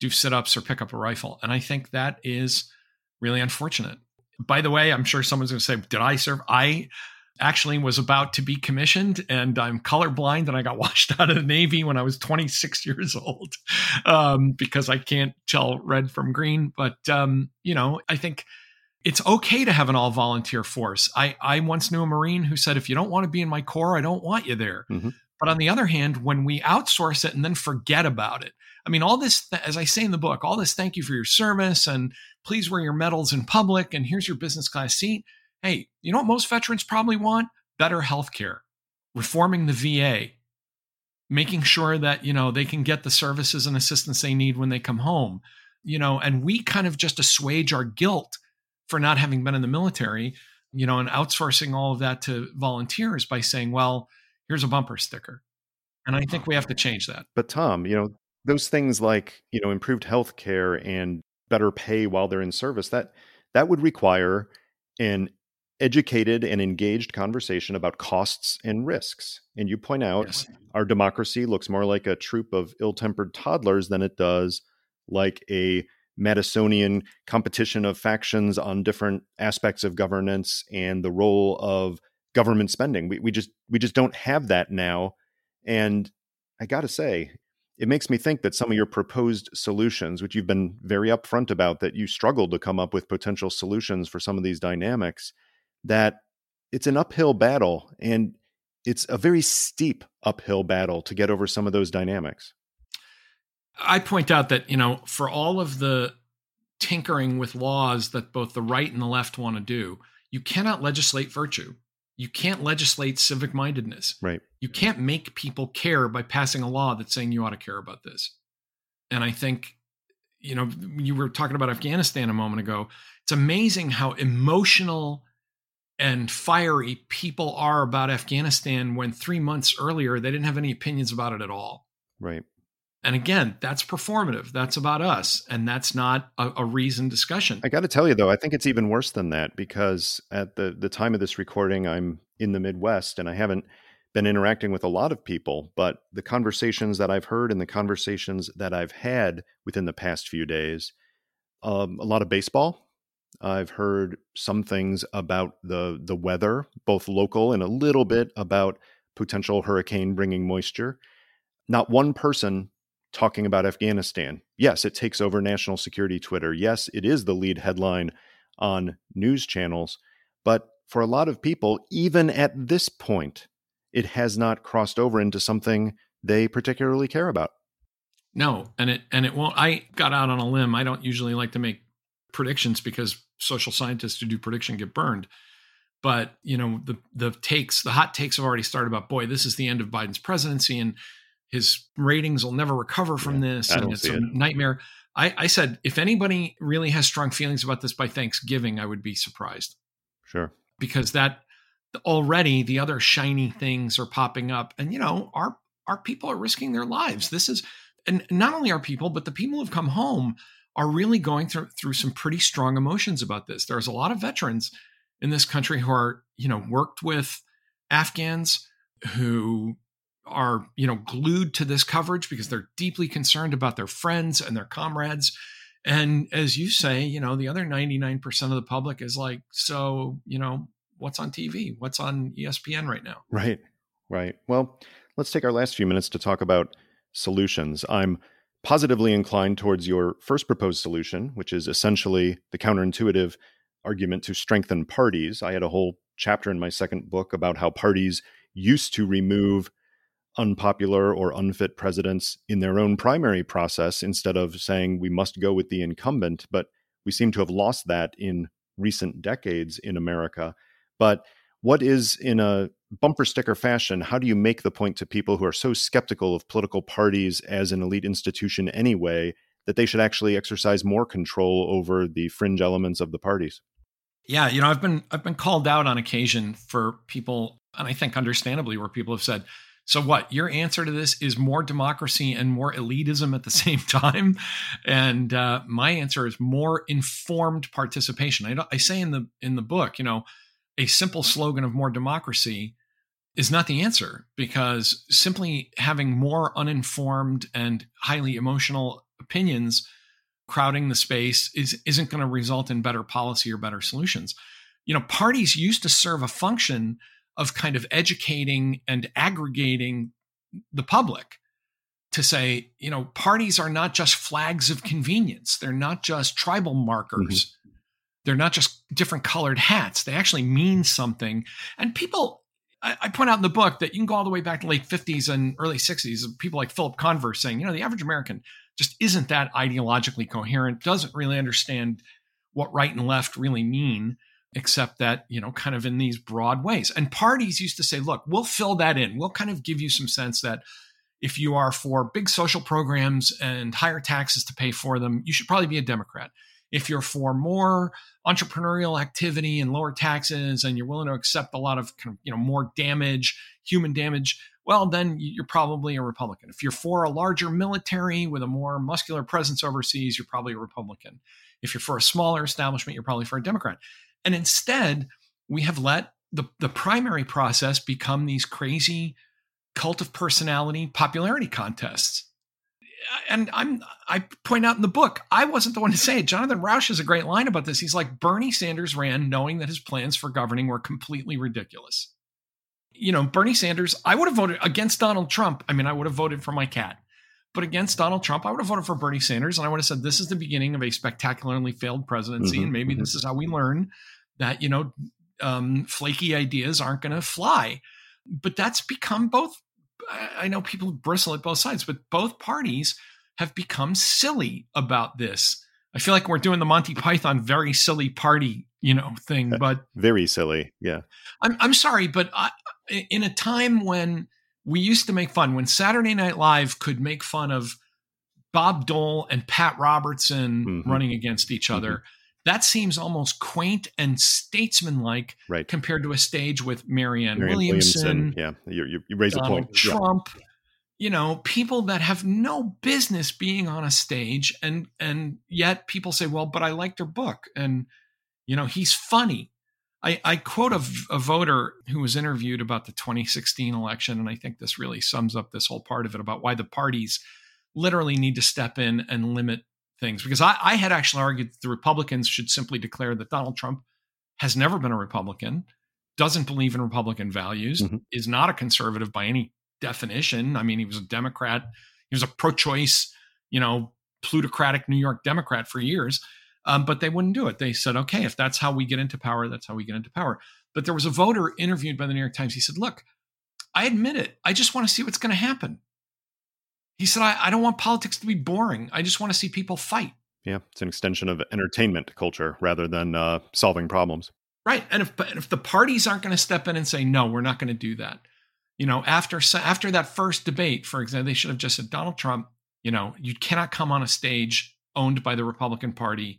do sit-ups or pick up a rifle. And I think that is really unfortunate. By the way, I'm sure someone's going to say, did I serve? I actually was about to be commissioned, and I'm colorblind, and I got washed out of the Navy when I was 26 years old because I can't tell red from green. But, you know, I think it's okay to have an all-volunteer force. I once knew a Marine who said, if you don't want to be in my Corps, I don't want you there. Mm-hmm. But on the other hand, when we outsource it and then forget about it, I mean, all this, as I say in the book, all this thank you for your service and please wear your medals in public and here's your business class seat. Hey, you know what most veterans probably want? Better healthcare, reforming the VA, making sure that, you know, they can get the services and assistance they need when they come home, you know, and we kind of just assuage our guilt for not having been in the military, you know, and outsourcing all of that to volunteers by saying, well, here's a bumper sticker. And I think we have to change that. But Tom, you know, those things like, you know, improved healthcare and better pay while they're in service, that would require an educated and engaged conversation about costs and risks. And you point out, yes, our democracy looks more like a troop of ill-tempered toddlers than it does like a Madisonian competition of factions on different aspects of governance and the role of government spending. We just don't have that now. And I got to say, it makes me think that some of your proposed solutions, which you've been very upfront about, that you struggled to come up with potential solutions for some of these dynamics, that it's an uphill battle, and it's a very steep uphill battle to get over some of those dynamics. I point out that, you know, for all of the tinkering with laws that both the right and the left want to do, you cannot legislate virtue. You can't legislate civic mindedness. Right. You can't make people care by passing a law that's saying you ought to care about this. And I think, you know, you were talking about Afghanistan a moment ago. It's amazing how emotional and fiery people are about Afghanistan when 3 months earlier, they didn't have any opinions about it at all. Right. And again, that's performative. That's about us. And that's not a reasoned discussion. I got to tell you, though, I think it's even worse than that, because at the time of this recording, I'm in the Midwest and I haven't been interacting with a lot of people. But the conversations that I've heard and the conversations that I've had within the past few days, a lot of baseball. I've heard some things about the weather, both local and a little bit about potential hurricane bringing moisture. Not one person talking about Afghanistan. Yes, it takes over national security Twitter. Yes, it is the lead headline on news channels. But for a lot of people, even at this point, it has not crossed over into something they particularly care about. No, and it won't. I got out on a limb. I don't usually like to make predictions because social scientists who do prediction get burned. But, you know, the hot takes have already started about, boy, this is the end of Biden's presidency and his ratings will never recover from this. And it's a nightmare. I said, if anybody really has strong feelings about this by Thanksgiving, I would be surprised. Sure. Because that already the other shiny things are popping up. And, you know, our people are risking their lives. This is, and not only our people, but the people who've come home are really going through some pretty strong emotions about this. There's a lot of veterans in this country who are, you know, worked with Afghans who are, you know, glued to this coverage because they're deeply concerned about their friends and their comrades. And as you say, you know, the other 99% of the public is like, so, you know, what's on TV? What's on ESPN right now? Right, right. Well, let's take our last few minutes to talk about solutions. I'm positively inclined towards your first proposed solution, which is essentially the counterintuitive argument to strengthen parties. I had a whole chapter in my second book about how parties used to remove unpopular or unfit presidents in their own primary process instead of saying we must go with the incumbent, but we seem to have lost that in recent decades in America. But what is, in a bumper sticker fashion, how do you make the point to people who are so skeptical of political parties as an elite institution anyway, that they should actually exercise more control over the fringe elements of the parties? Yeah, you know, I've been called out on occasion for people, and I think understandably, where people have said, so what, your answer to this is more democracy and more elitism at the same time? And my answer is more informed participation. I say in the book, you know, a simple slogan of more democracy is not the answer, because simply having more uninformed and highly emotional opinions crowding the space isn't going to result in better policy or better solutions. You know, parties used to serve a function of kind of educating and aggregating the public to say, you know, parties are not just flags of convenience. They're not just tribal markers. Mm-hmm. They're not just different colored hats. They actually mean something. And people, I point out in the book that you can go all the way back to late 50s and early 60s of people like Philip Converse saying, you know, the average American just isn't that ideologically coherent, doesn't really understand what right and left really mean, except that, you know, kind of in these broad ways. And parties used to say, look, we'll fill that in. We'll kind of give you some sense that if you are for big social programs and higher taxes to pay for them, you should probably be a Democrat. If you're for more entrepreneurial activity and lower taxes and you're willing to accept a lot of, you know, more damage, human damage, well, then you're probably a Republican. If you're for a larger military with a more muscular presence overseas, you're probably a Republican. If you're for a smaller establishment, you're probably for a Democrat. And instead, we have let the primary process become these crazy cult of personality popularity contests. And I point out in the book, I wasn't the one to say it. Jonathan Rauch has a great line about this. He's like, Bernie Sanders ran knowing that his plans for governing were completely ridiculous. You know, Bernie Sanders, I would have voted against Donald Trump. I mean, I would have voted for my cat, but against Donald Trump, I would have voted for Bernie Sanders. And I would have said, this is the beginning of a spectacularly failed presidency. Mm-hmm, and maybe this is how we learn that, you know, flaky ideas aren't going to fly. But that's become both. I know people bristle at both sides, but both parties have become silly about this. I feel like we're doing the Monty Python very silly party, you know, thing, but very silly. Yeah. I'm sorry, but in a time when we used to make fun, when Saturday Night Live could make fun of Bob Dole and Pat Robertson mm-hmm. running against each other, mm-hmm. that seems almost quaint and statesmanlike right. compared to a stage with Marianne Williamson. Yeah, you raise Donald a point. Trump, yeah. You know, people that have no business being on a stage, and yet people say, well, but I liked her book, and you know, he's funny. I quote a voter who was interviewed about the 2016 election, and I think this really sums up this whole part of it about why the parties literally need to step in and limit things. Because I had actually argued that the Republicans should simply declare that Donald Trump has never been a Republican, doesn't believe in Republican values, mm-hmm. is not a conservative by any definition. I mean, he was a Democrat. He was a pro-choice, you know, plutocratic New York Democrat for years. But they wouldn't do it. They said, okay, if that's how we get into power, that's how we get into power. But there was a voter interviewed by the New York Times. He said, look, I admit it. I just want to see what's going to happen. He said, I don't want politics to be boring. I just want to see people fight. Yeah, it's an extension of entertainment culture rather than solving problems. Right. And if the parties aren't going to step in and say, no, we're not going to do that. You know, after that first debate, for example, they should have just said, Donald Trump, you know, you cannot come on a stage owned by the Republican Party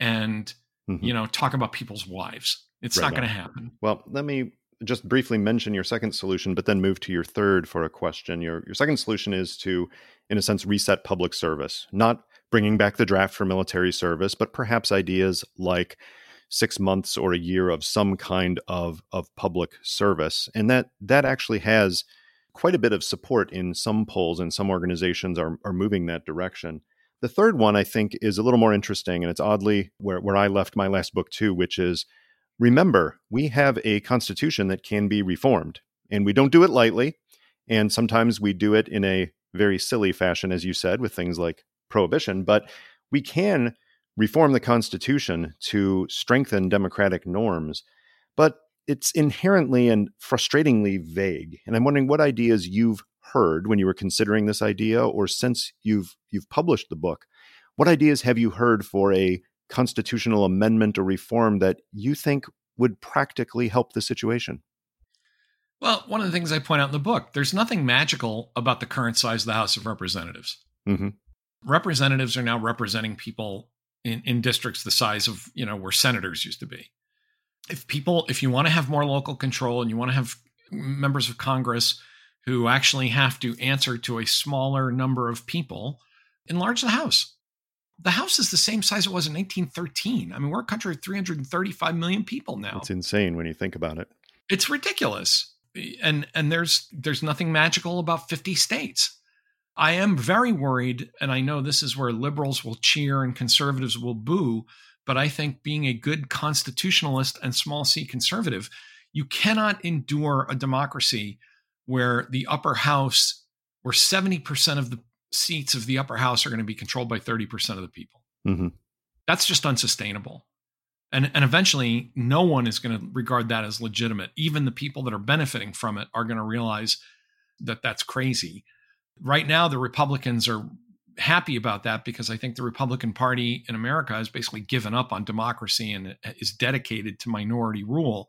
and, you know, talk about people's wives. It's not going to happen. Well, let me just briefly mention your second solution, but then move to your third for a question. Your second solution is to, in a sense, reset public service, not bringing back the draft for military service, but perhaps ideas like 6 months or a year of some kind of public service. And that actually has quite a bit of support in some polls, and some organizations are moving that direction. The third one, I think, is a little more interesting, and it's oddly where I left my last book too, which is, remember, we have a constitution that can be reformed, and we don't do it lightly. And sometimes we do it in a very silly fashion, as you said, with things like prohibition, but we can reform the Constitution to strengthen democratic norms, but it's inherently and frustratingly vague. And I'm wondering what ideas you've heard when you were considering this idea, or since you've published the book, what ideas have you heard for a constitutional amendment or reform that you think would practically help the situation? Well, one of the things I point out in the book, there's nothing magical about the current size of the House of Representatives. Mm-hmm. Representatives are now representing people in districts the size of, you know, where senators used to be. If you want to have more local control and you want to have members of Congress who actually have to answer to a smaller number of people, enlarge the House. The House is the same size it was in 1913. I mean, we're a country of 335 million people now. It's insane when you think about it. It's ridiculous. And there's nothing magical about 50 states. I am very worried, and I know this is where liberals will cheer and conservatives will boo, but I think being a good constitutionalist and small c conservative, you cannot endure a democracy where the upper house, where 70% of the seats of the upper house are going to be controlled by 30% of the people. Mm-hmm. That's just unsustainable. And eventually, no one is going to regard that as legitimate. Even the people that are benefiting from it are going to realize that that's crazy. Right now, the Republicans are happy about that because I think the Republican Party in America has basically given up on democracy and is dedicated to minority rule,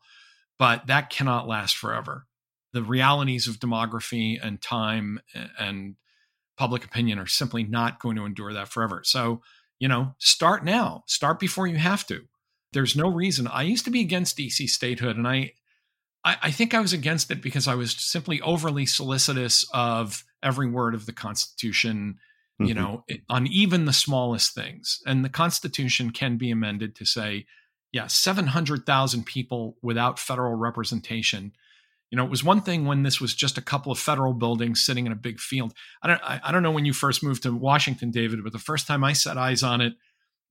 but that cannot last forever. The realities of demography and time and public opinion are simply not going to endure that forever. So, you know, start now. Start before you have to. There's no reason. I used to be against DC statehood, and I think I was against it because I was simply overly solicitous of every word of the Constitution, you know, on even the smallest things. And the Constitution can be amended to say, yeah, 700,000 people without federal representation. You know, it was one thing when this was just a couple of federal buildings sitting in a big field. I don't know when you first moved to Washington, David, but the first time I set eyes on it,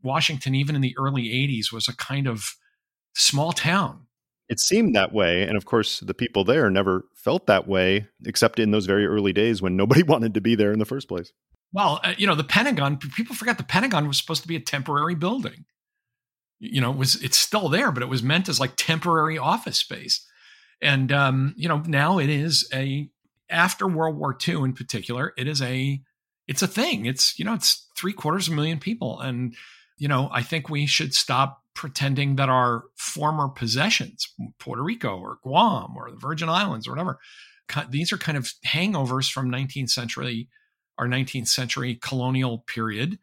Washington, even in the early 80s, was a kind of small town. It seemed that way. And of course, the people there never felt that way, except in those very early days when nobody wanted to be there in the first place. Well, you know, the Pentagon, people forget the Pentagon was supposed to be a temporary building. You know, it's still there, but it was meant as like temporary office space. And, you know, now it is after World War II in particular, it's a thing. It's, you know, it's 750,000 people. And, you know, I think we should stop pretending that our former possessions, Puerto Rico or Guam or the Virgin Islands or whatever, these are kind of hangovers from 19th century colonial period.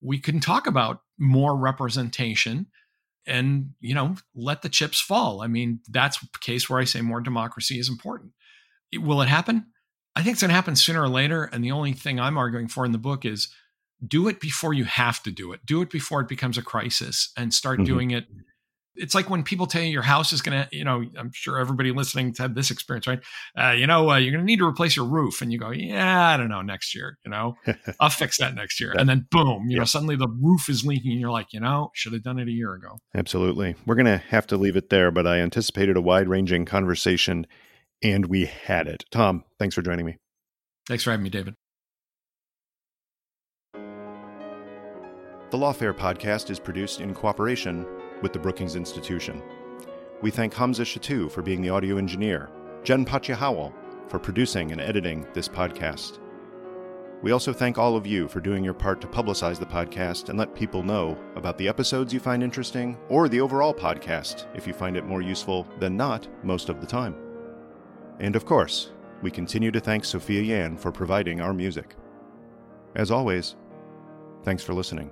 We can talk about more representation and, you know, let the chips fall. I mean, that's a case where I say more democracy is important. Will it happen? I think it's going to happen sooner or later. And the only thing I'm arguing for in the book is, do it before you have to do it. Do it before it becomes a crisis and start doing it. It's like when people tell you your house is going to, you know, I'm sure everybody listening to have this experience, right? You're going to need to replace your roof. And you go, yeah, I don't know, next year, you know, I'll fix that next year. And then boom, you know, suddenly the roof is leaking and you're like, you know, should have done it a year ago. Absolutely. We're going to have to leave it there, but I anticipated a wide-ranging conversation and we had it. Tom, thanks for joining me. Thanks for having me, David. The Lawfare podcast is produced in cooperation with the Brookings Institution. We thank Hamza Shatu for being the audio engineer, Jen Pacha Howell for producing and editing this podcast. We also thank all of you for doing your part to publicize the podcast and let people know about the episodes you find interesting or the overall podcast if you find it more useful than not most of the time. And of course, we continue to thank Sophia Yan for providing our music. As always, thanks for listening.